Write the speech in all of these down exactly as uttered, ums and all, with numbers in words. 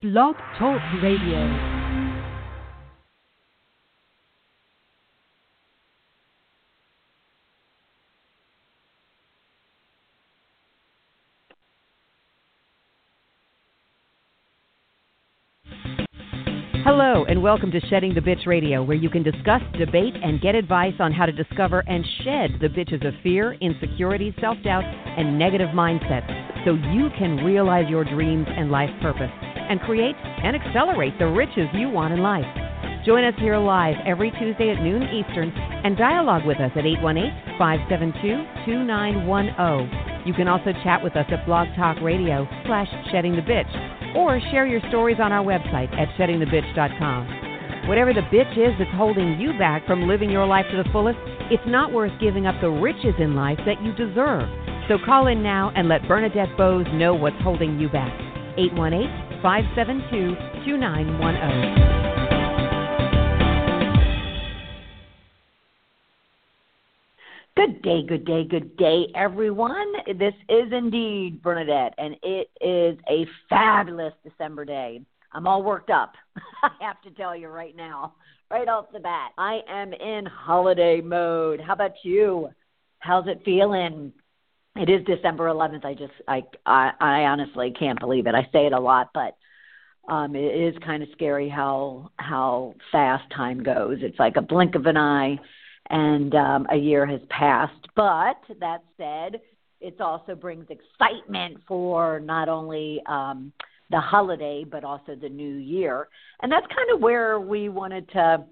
Blog Talk Radio. Hello, and welcome to Shedding the Bitch Radio, where you can discuss, debate, and get advice on how to discover and shed the bitches of fear, insecurity, self-doubt, and negative mindsets so you can realize your dreams and life purpose and create and accelerate the riches you want in life. Join us here live every Tuesday at noon Eastern and dialogue with us at eight one eight, five seven two, two nine one zero. You can also chat with us at Blog Talk Radio slash Shedding the Bitch, or share your stories on our website at shedding the bitch dot com. Whatever the bitch is that's holding you back from living your life to the fullest, it's not worth giving up the riches in life that you deserve. So call in now and let Bernadette Boas know what's holding you back. eight one eight, five seven two, two nine one zero. Good day, good day, good day, everyone. This is indeed Bernadette, and it is a fabulous December day. I'm all worked up, I have to tell you right now, right off the bat. I am in holiday mode. How about you? How's it feeling? It is December eleventh. I just, I, I, I honestly can't believe it. I say it a lot, but um, it is kind of scary how how fast time goes. It's like a blink of an eye. And um, a year has passed. But that said, it also brings excitement for not only um, the holiday, but also the new year. And that's kind of where we wanted to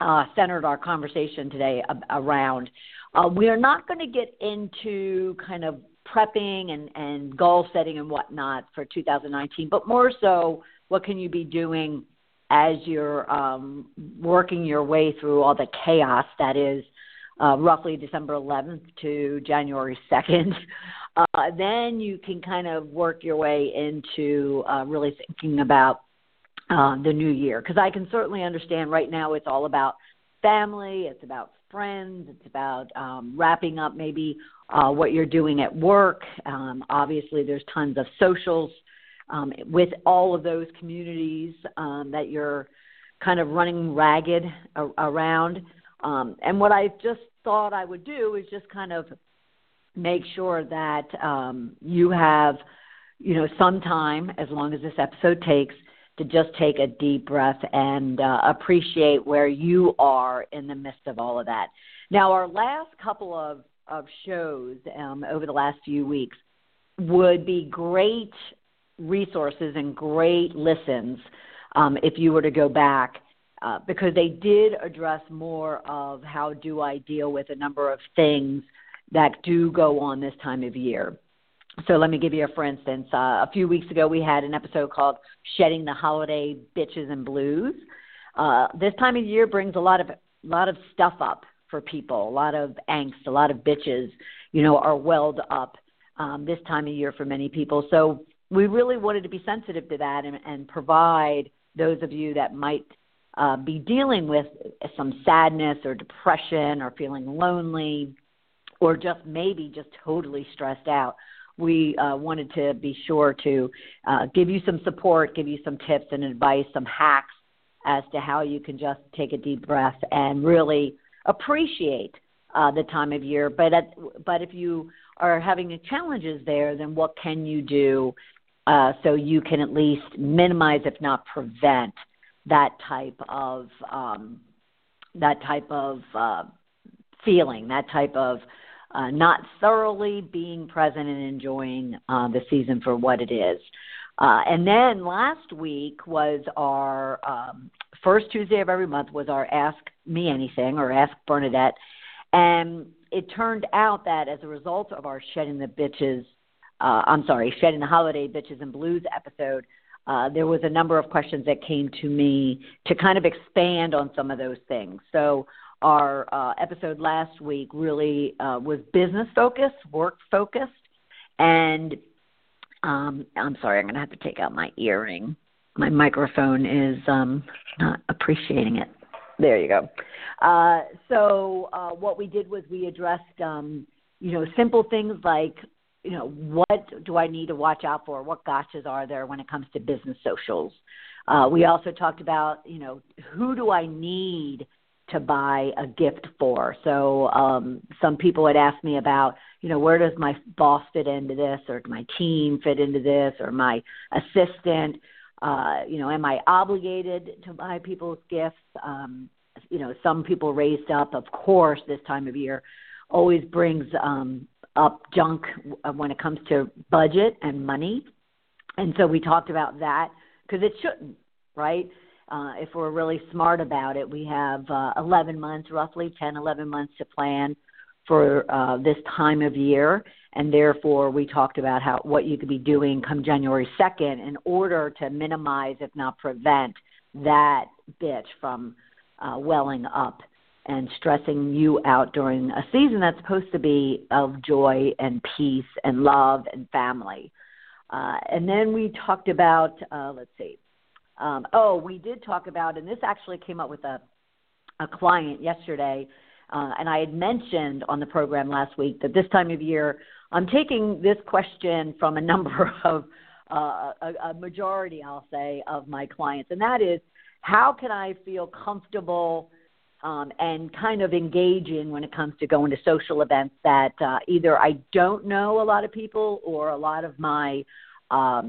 uh, center our conversation today around. Uh, we are not going to get into kind of prepping and, and goal setting and whatnot for two thousand nineteen, but more so, what can you be doing as you're um, working your way through all the chaos that is uh, roughly December eleventh to January second, uh, then you can kind of work your way into uh, really thinking about uh, the new year. Because I can certainly understand right now it's all about family, it's about friends, it's about um, wrapping up maybe uh, what you're doing at work. Um, obviously, there's tons of socials Um, with all of those communities um, that you're kind of running ragged a- around. Um, and what I just thought I would do is just kind of make sure that um, you have, you know, some time, as long as this episode takes, to just take a deep breath and uh, appreciate where you are in the midst of all of that. Now, our last couple of, of shows um, over the last few weeks would be great resources and great listens um, if you were to go back uh, because they did address more of how do I deal with a number of things that do go on this time of year. So let me give you a for instance. Uh, a few weeks ago we had an episode called Shedding the Holiday Bitches and Blues. Uh, this time of year brings a lot of lot of stuff up for people, a lot of angst, a lot of bitches, you know, are welled up um, this time of year for many people. So we really wanted to be sensitive to that and, and provide those of you that might uh, be dealing with some sadness or depression or feeling lonely or just maybe just totally stressed out. We uh, wanted to be sure to uh, give you some support, give you some tips and advice, some hacks as to how you can just take a deep breath and really appreciate Uh, the time of year, but at, but if you are having challenges there, then what can you do uh, so you can at least minimize, if not prevent, that type of um, that type of uh, feeling, that type of uh, not thoroughly being present and enjoying uh, the season for what it is. Uh, and then last week was our um, first Tuesday of every month was our Ask Me Anything or Ask Bernadette. And it turned out that as a result of our Shedding the Bitches, uh, I'm sorry, Shedding the Holiday Bitches and Blues episode, uh, there was a number of questions that came to me to kind of expand on some of those things. So our uh, episode last week really uh, was business-focused, work-focused, and um, I'm sorry, I'm going to have to take out my earring. My microphone is um, not appreciating it. There you go. Uh, so uh, what we did was we addressed, um, you know, simple things like you know, what do I need to watch out for? What gotchas are there when it comes to business socials? Uh, we also talked about, you know, who do I need to buy a gift for? So um, some people had asked me about, you know, where does my boss fit into this, or my team fit into this, or my assistant? Uh, you know, am I obligated to buy people's gifts? Um, you know, some people raised up, of course, this time of year always brings um, up junk when it comes to budget and money. And so we talked about that, because it shouldn't, right? Uh, if we're really smart about it, we have uh, eleven months, roughly ten, eleven months to plan for uh, this time of year. And therefore, we talked about how what you could be doing come January second in order to minimize, if not prevent, that bitch from uh, welling up and stressing you out during a season that's supposed to be of joy and peace and love and family. Uh, and then we talked about, uh, let's see, um, oh, we did talk about, and this actually came up with a, a client yesterday, uh, and I had mentioned on the program last week that this time of year, I'm taking this question from a number of, uh, a, a majority, I'll say, of my clients, and that is, how can I feel comfortable Um, and kind of engaging when it comes to going to social events that uh, either I don't know a lot of people, or a lot of my um,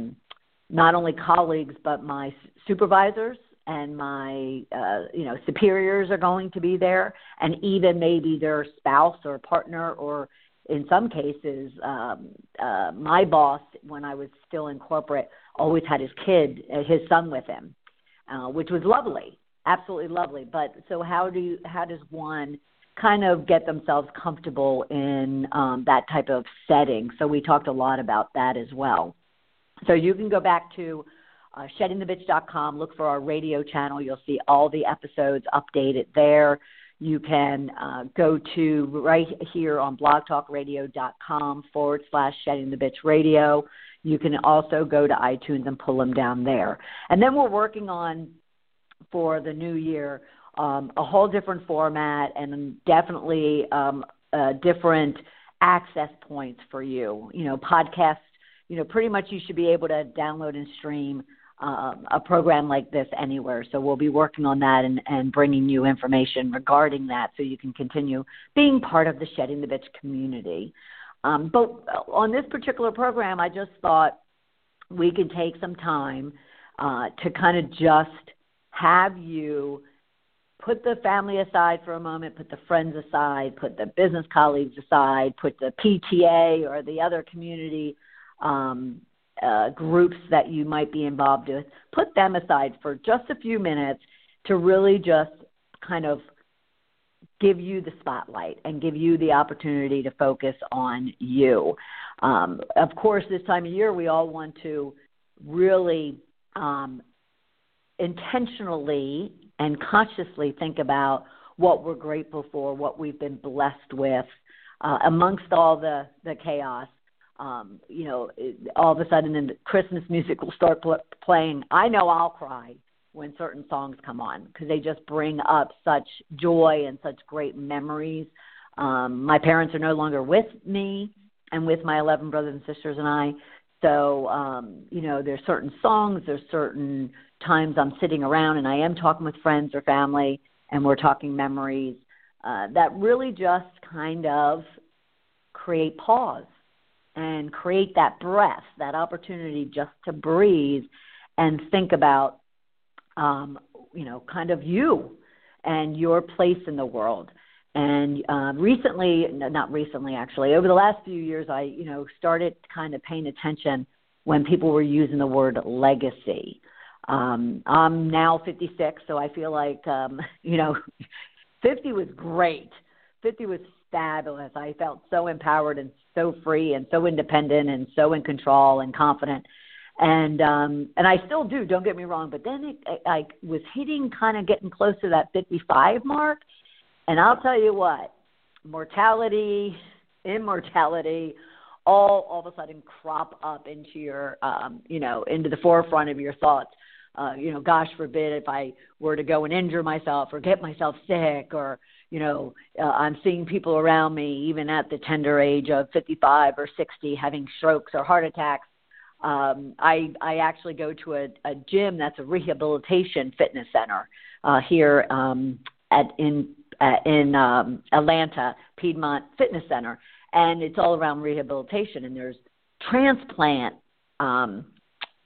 not only colleagues but my supervisors and my uh, you know superiors are going to be there, and even maybe their spouse or partner, or in some cases um, uh, my boss, when I was still in corporate, always had his kid, his son with him, uh, which was lovely. Absolutely lovely. But so how do you, how does one kind of get themselves comfortable in um, that type of setting? So we talked a lot about that as well. So you can go back to uh, shedding the bitch dot com, look for our radio channel. You'll see all the episodes updated there. You can uh, go to right here on blog talk radio dot com forward slash shedding the bitch radio. You can also go to iTunes and pull them down there. And then we're working on, for the new year, um, a whole different format, and definitely um, uh, different access points for you. You know, podcasts, you know, pretty much you should be able to download and stream um, a program like this anywhere. So we'll be working on that, and, and bringing you information regarding that, so you can continue being part of the Shedding the Bitch community. Um, but on this particular program, I just thought we could take some time uh, to kind of just have you put the family aside for a moment, put the friends aside, put the business colleagues aside, put the P T A or the other community um, uh, groups that you might be involved with, put them aside for just a few minutes to really just kind of give you the spotlight and give you the opportunity to focus on you. Um, of course, this time of year, we all want to really um, – intentionally and consciously think about what we're grateful for, what we've been blessed with, uh, amongst all the, the chaos. Um, you know, all of a sudden then the Christmas music will start pl- playing. I know I'll cry when certain songs come on, because they just bring up such joy and such great memories. Um, my parents are no longer with me, and with my eleven brothers and sisters and I. So, um, you know, there's certain songs, there's certain times I'm sitting around and I am talking with friends or family, and we're talking memories uh, that really just kind of create pause and create that breath, that opportunity just to breathe and think about, um, you know, kind of you and your place in the world. And um, recently, no, not recently actually, over the last few years, I, you know, started kind of paying attention when people were using the word legacy. Um, I'm now fifty-six, so I feel like, um, you know, fifty was great. fifty was fabulous. I felt so empowered and so free and so independent and so in control and confident. And um, and I still do, don't get me wrong, but then it, I, I was hitting kind of getting close to that fifty-five mark. And I'll tell you what, mortality, immortality, all all of a sudden crop up into your, um, you know, into the forefront of your thoughts. uh, you know, gosh forbid if I were to go and injure myself or get myself sick, or, you know, uh, I'm seeing people around me, even at the tender age of fifty-five or sixty, having strokes or heart attacks. Um, I, I actually go to a, a gym that's a rehabilitation fitness center uh, here um, at in uh, in um, Atlanta, Piedmont Fitness Center, and it's all around rehabilitation. And there's transplant um,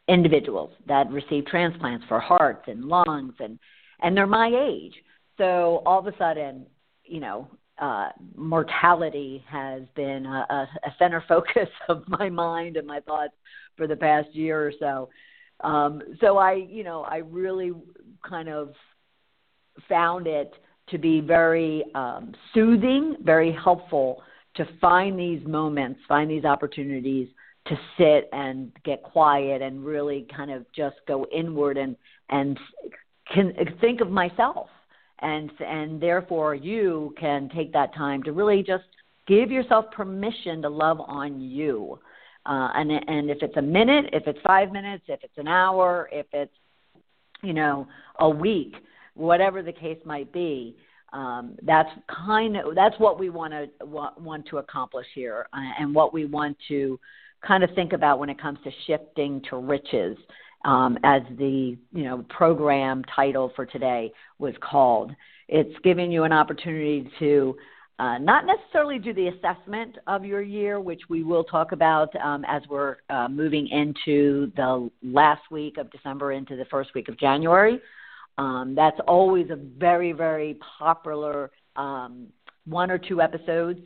individuals that receive transplants for hearts and lungs, and and they're my age. So all of a sudden, you know, uh, mortality has been a, a, a center focus of my mind and my thoughts for the past year or so. Um, so I, you know, I really kind of found it to be very um, soothing, very helpful to find these moments, find these opportunities to sit and get quiet and really kind of just go inward and, and can think of myself. And and therefore you can take that time to really just give yourself permission to love on you. Uh, and and if it's a minute, if it's five minutes, if it's an hour, if it's, you know, a week, whatever the case might be, um, that's kind of that's what we want to want to accomplish here, and what we want to kind of think about when it comes to shifting to riches. Um, as the, you know, program title for today was called. It's giving you an opportunity to uh, not necessarily do the assessment of your year, which we will talk about um, as we're uh, moving into the last week of December into the first week of January. Um, that's always a very, very popular um, one or two episodes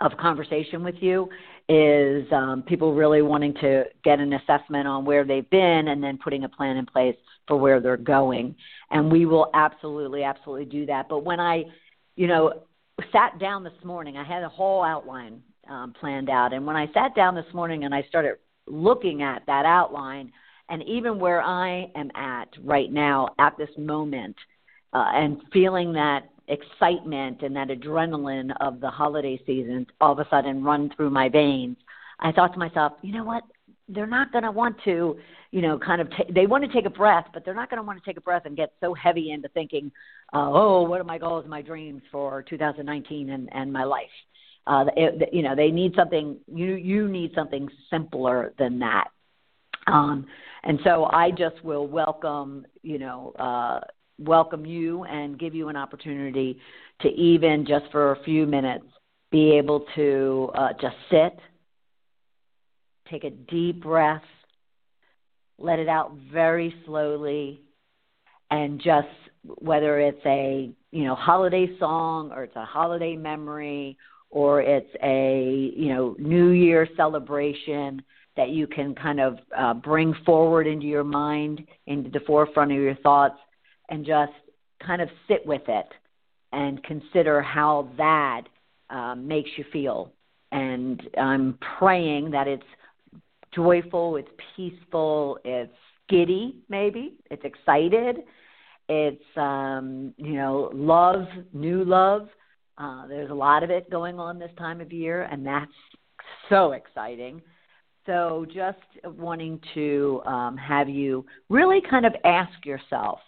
of conversation with you is um, people really wanting to get an assessment on where they've been and then putting a plan in place for where they're going. And we will absolutely, absolutely do that. But when I, you know, sat down this morning, I had a whole outline um, planned out. And when I sat down this morning and I started looking at that outline, and even where I am at right now at this moment uh, and feeling that excitement and that adrenaline of the holiday season all of a sudden run through my veins, I thought to myself, you know what, they're not going to want to, you know, kind of, t- they want to take a breath, but they're not going to want to take a breath and get so heavy into thinking, uh, oh, what are my goals, my dreams for two thousand nineteen and, and my life? Uh, it, you know, they need something, you, you need something simpler than that. Um, and so I just will welcome, you know, uh, welcome you and give you an opportunity to even just for a few minutes be able to uh, just sit, take a deep breath, let it out very slowly, and just whether it's a, you know, holiday song or it's a holiday memory or it's a, you know, New Year celebration that you can kind of uh, bring forward into your mind, into the forefront of your thoughts, and just kind of sit with it and consider how that um, makes you feel. And I'm praying that it's joyful, it's peaceful, it's giddy maybe, it's excited, it's, um, you know, love, new love. Uh, there's a lot of it going on this time of year, and that's so exciting. So just wanting to um, have you really kind of ask yourself,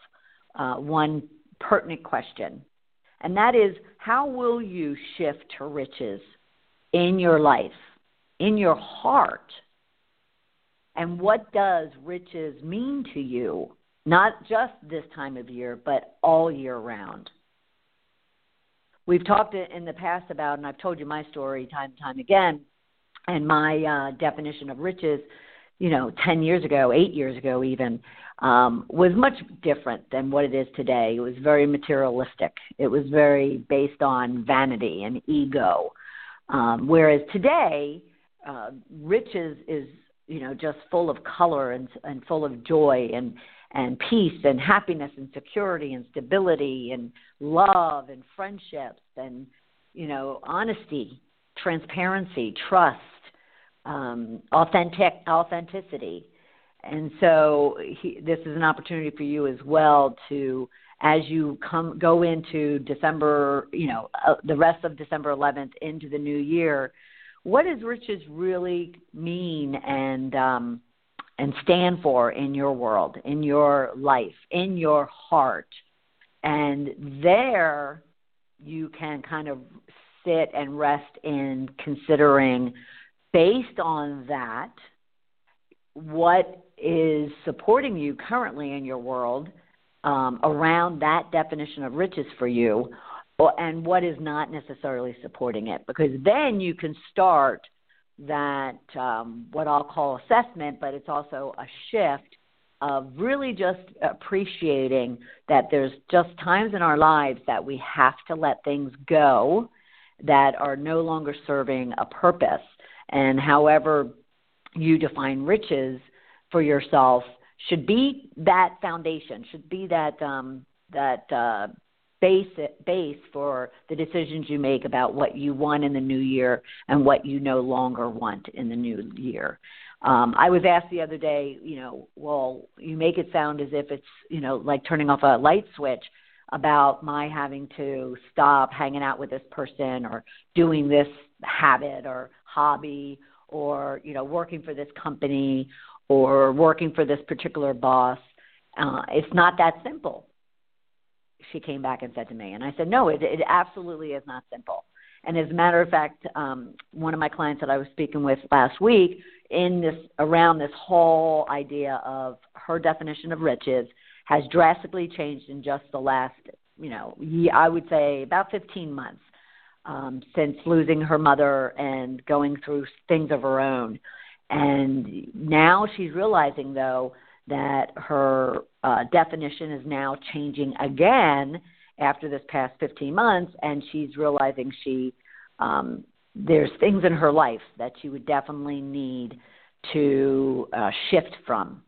Uh, one pertinent question, and that is, how will you shift to riches in your life, in your heart? And what does riches mean to you, not just this time of year, but all year round? We've talked in the past about, and I've told you my story time and time again, and my uh, definition of riches, you know, ten years ago, eight years ago even, um, was much different than what it is today. It was very materialistic. It was very based on vanity and ego. Um, whereas today, uh, riches is, you know, just full of color and, and full of joy and, and peace and happiness and security and stability and love and friendships and, you know, honesty, transparency, trust. Um, authentic authenticity. And so he, this is an opportunity for you as well to, as you come go into December, you know, uh, the rest of December eleventh into the new year, what does riches really mean and um, and stand for in your world, in your life, in your heart. And there you can kind of sit and rest in considering, based on that, what is supporting you currently in your world um, around that definition of riches for you, and what is not necessarily supporting it. Because then you can start that um, what I'll call assessment, but it's also a shift of really just appreciating that there's just times in our lives that we have to let things go that are no longer serving a purpose. And however you define riches for yourself should be that foundation, should be that um, that uh, base base for the decisions you make about what you want in the new year and what you no longer want in the new year. Um, I was asked the other day, you know, well, you make it sound as if it's, you know, like turning off a light switch, about my having to stop hanging out with this person or doing this habit or hobby or, you know, working for this company or working for this particular boss. Uh, it's not that simple, she came back and said to me. And I said, no, it, it absolutely is not simple. And as a matter of fact, um, one of my clients that I was speaking with last week in this around this whole idea of her definition of riches has drastically changed in just the last, you know, I would say about fifteen months um, since losing her mother and going through things of her own. And now she's realizing, though, that her uh, definition is now changing again after this past fifteen months, and she's realizing she um, there's things in her life that she would definitely need to uh, shift from.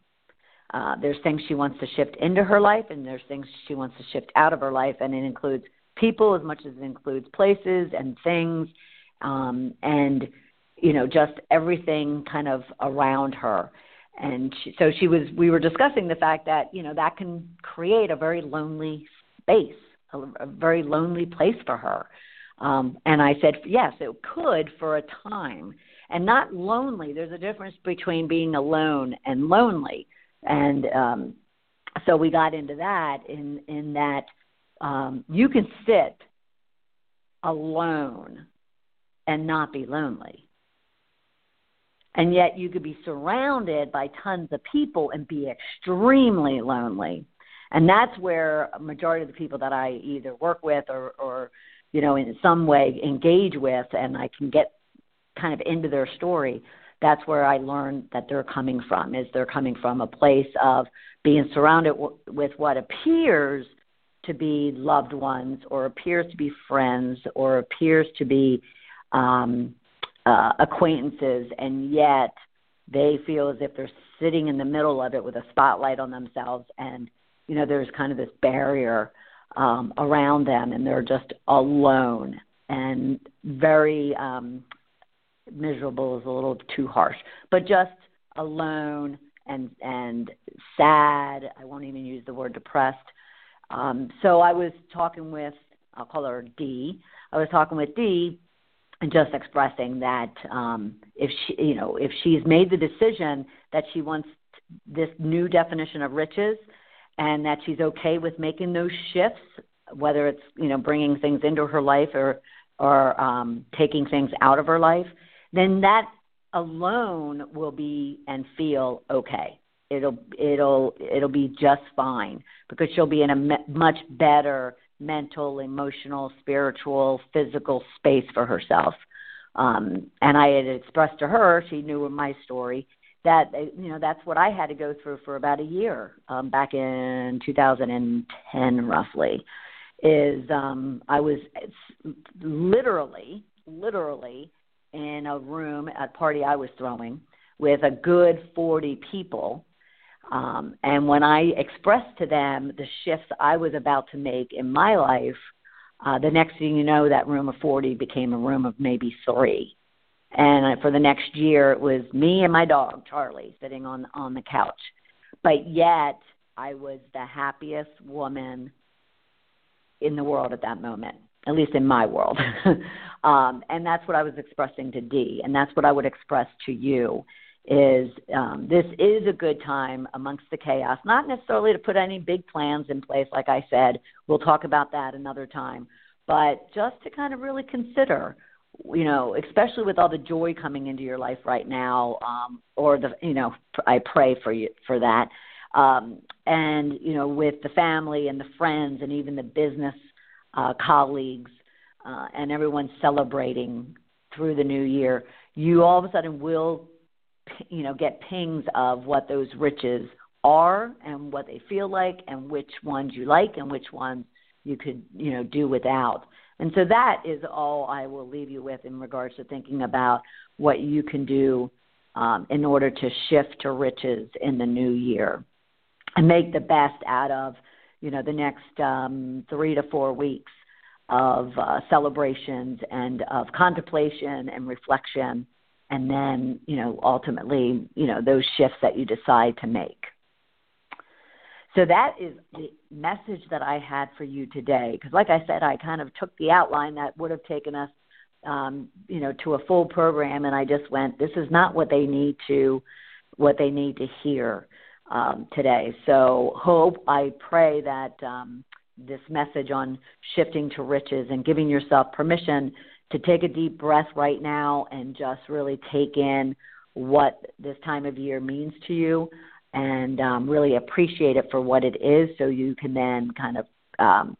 Uh, there's things she wants to shift into her life, and there's things she wants to shift out of her life, and it includes people as much as it includes places and things um, and, you know, just everything kind of around her. And she, so she was. We were discussing the fact that, you know, that can create a very lonely space, a, a very lonely place for her. Um, and I said, yes, it could for a time. And not lonely. There's a difference between being alone and lonely. And um, so we got into that in, in that um, you can sit alone and not be lonely. And yet you could be surrounded by tons of people and be extremely lonely. And that's where a majority of the people that I either work with or, or, you know, in some way engage with, and I can get kind of into their story, that's where I learned that they're coming from, is they're coming from a place of being surrounded w- with what appears to be loved ones or appears to be friends or appears to be um, – Uh, acquaintances, and yet they feel as if they're sitting in the middle of it with a spotlight on themselves, and, you know, there's kind of this barrier um, around them, and they're just alone and very um, miserable is a little too harsh, but just alone and and sad. I won't even use the word depressed. Um, so I was talking with, I'll call her Dee. I was talking with Dee, and just expressing that um, if she, you know, if she's made the decision that she wants this new definition of riches, and that she's okay with making those shifts, whether it's, you know, bringing things into her life or or um, taking things out of her life, then that alone will be and feel okay. It'll it'll it'll be just fine because she'll be in a me- much better mental, emotional, spiritual, physical space for herself. Um, and I had expressed to her, she knew my story, that, you know, that's what I had to go through for about a year um, back in two thousand ten, roughly, is um, I was literally, literally in a room at a party I was throwing with a good forty people. Um, and when I expressed to them the shifts I was about to make in my life, uh, the next thing you know, that room of forty became a room of maybe three. And I, for the next year, it was me and my dog, Charlie, sitting on, on the couch. But yet I was the happiest woman in the world at that moment, at least in my world. um, and that's what I was expressing to Dee, and that's what I would express to you. is um, this is a good time amongst the chaos, not necessarily to put any big plans in place, like I said. We'll talk about that another time. But just to kind of really consider, you know, especially with all the joy coming into your life right now, um, or the, you know, I pray for you for that. Um, and, you know, with the family and the friends and even the business uh, colleagues uh, and everyone celebrating through the new year, you all of a sudden will, you know, get pings of what those riches are and what they feel like and which ones you like and which ones you could, you know, do without. And so that is all I will leave you with in regards to thinking about what you can do um, in order to shift to riches in the new year and make the best out of, you know, the next um, three to four weeks of uh, celebrations and of contemplation and reflection. And then, you know, ultimately, you know, those shifts that you decide to make. So that is the message that I had for you today. Because like I said, I kind of took the outline that would have taken us, um, you know, to a full program. And I just went, this is not what they need to, what they need to hear um, today. So hope, I pray that um, this message on shifting to riches and giving yourself permission to take a deep breath right now and just really take in what this time of year means to you and um, really appreciate it for what it is, so you can then kind of um,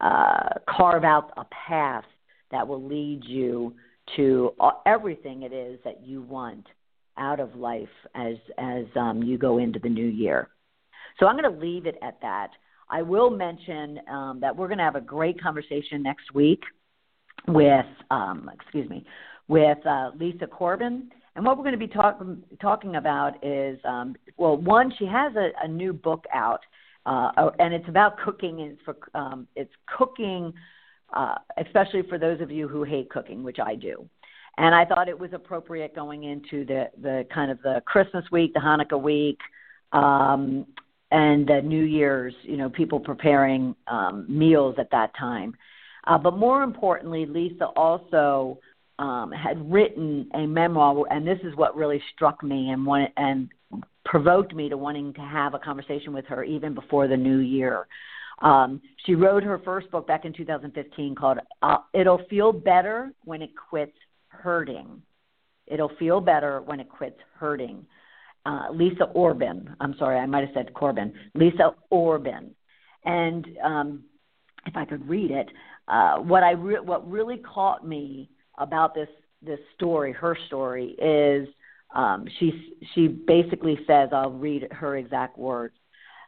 uh, carve out a path that will lead you to everything it is that you want out of life as, as um, you go into the new year. So I'm going to leave it at that. I will mention um, that we're going to have a great conversation next week with, um, excuse me, with uh, Lisa Orbin. And what we're going to be talk- talking about is, um, well, one, she has a, a new book out, uh, and it's about cooking. And it's, for, um, it's cooking, uh, especially for those of you who hate cooking, which I do. And I thought it was appropriate going into the, the kind of the Christmas week, the Hanukkah week, um, and the New Year's, you know, people preparing um, meals at that time. Uh, but more importantly, Lisa also um, had written a memoir, and this is what really struck me and wanted, and provoked me to wanting to have a conversation with her even before the new year. Um, she wrote her first book back in two thousand fifteen called uh, It'll Feel Better When It Quits Hurting. It'll Feel Better When It Quits Hurting. Uh, Lisa Orbin. I'm sorry, I might have said Corbin. Lisa Orbin. And um, if I could read it, Uh, what I re- what really caught me about this this story, her story, is um, she she basically says, I'll read her exact words.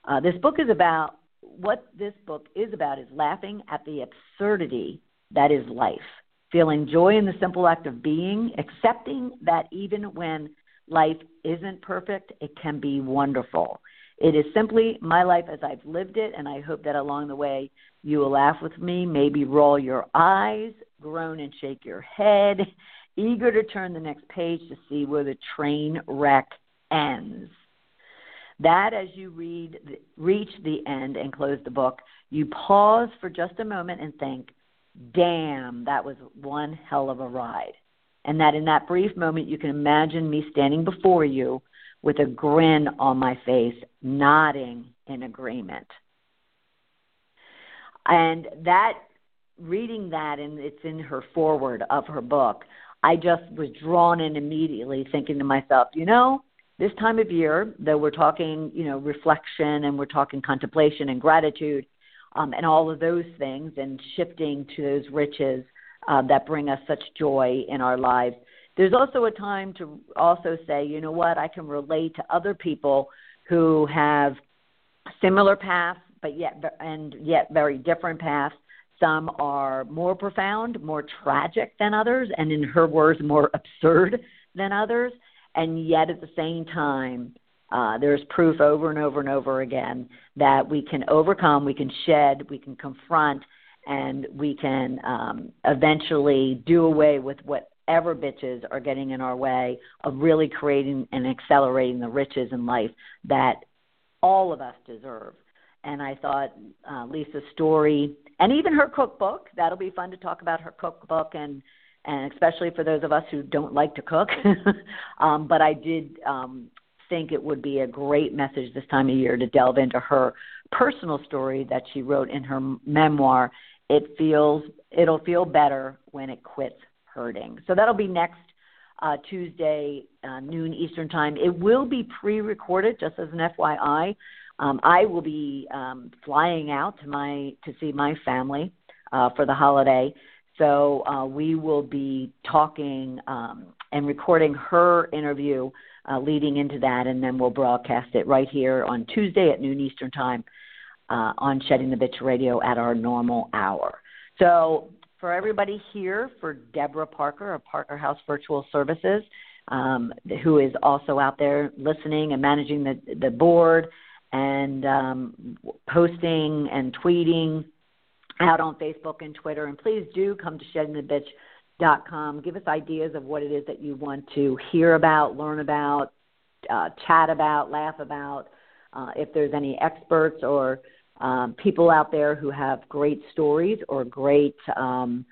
Uh, this book is about what this book is about is laughing at the absurdity that is life, feeling joy in the simple act of being, accepting that even when life isn't perfect, it can be wonderful. It is simply my life as I've lived it, and I hope that along the way you will laugh with me, maybe roll your eyes, groan and shake your head, eager to turn the next page to see where the train wreck ends. That as you read, reach the end and close the book, you pause for just a moment and think, damn, that was one hell of a ride. And that in that brief moment, you can imagine me standing before you with a grin on my face, nodding in agreement. And that, reading that, and it's in her foreword of her book, I just was drawn in immediately, thinking to myself, you know, this time of year, though we're talking, you know, reflection and we're talking contemplation and gratitude um, and all of those things and shifting to those riches uh, that bring us such joy in our lives, there's also a time to also say, you know what, I can relate to other people who have similar paths, but yet and yet very different paths. Some are more profound, more tragic than others, and in her words, more absurd than others. And yet at the same time, uh, there's proof over and over and over again that we can overcome, we can shed, we can confront, and we can um, eventually do away with what ever bitches are getting in our way of really creating and accelerating the riches in life that all of us deserve. And I thought uh, Lisa's story and even her cookbook, that'll be fun to talk about her cookbook and and especially for those of us who don't like to cook. um, but I did um, think it would be a great message this time of year to delve into her personal story that she wrote in her memoir, It Feels, It'll Feel Better When It Quits Hurting. So that'll be next uh, Tuesday, uh, noon Eastern time. It will be pre-recorded, just as an F Y I. Um, I will be um, flying out to my to see my family uh, for the holiday. So uh, we will be talking um, and recording her interview uh, leading into that, and then we'll broadcast it right here on Tuesday at noon Eastern time uh, on Shedding the Bitch Radio at our normal hour. So for everybody here, for Deborah Parker of Parker House Virtual Services, um, who is also out there listening and managing the, the board and um, posting and tweeting out on Facebook and Twitter, and please do come to shedding the bitch dot com. Give us ideas of what it is that you want to hear about, learn about, uh, chat about, laugh about. Uh, if there's any experts or um, people out there who have great stories or great um,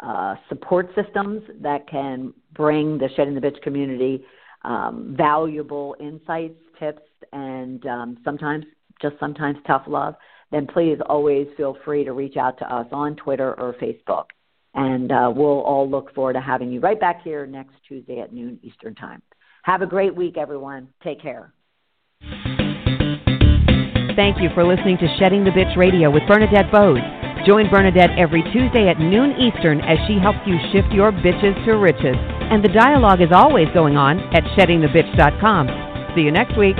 uh, support systems that can bring the Shedding the Bitch community um, valuable insights, tips, and um, sometimes, just sometimes, tough love, then please always feel free to reach out to us on Twitter or Facebook. And uh, we'll all look forward to having you right back here next Tuesday at noon Eastern time. Have a great week, everyone. Take care. Thank you for listening to Shedding the Bitch Radio with Bernadette Boas. Join Bernadette every Tuesday at noon Eastern as she helps you shift your bitches to riches. And the dialogue is always going on at shedding the bitch dot com. See you next week.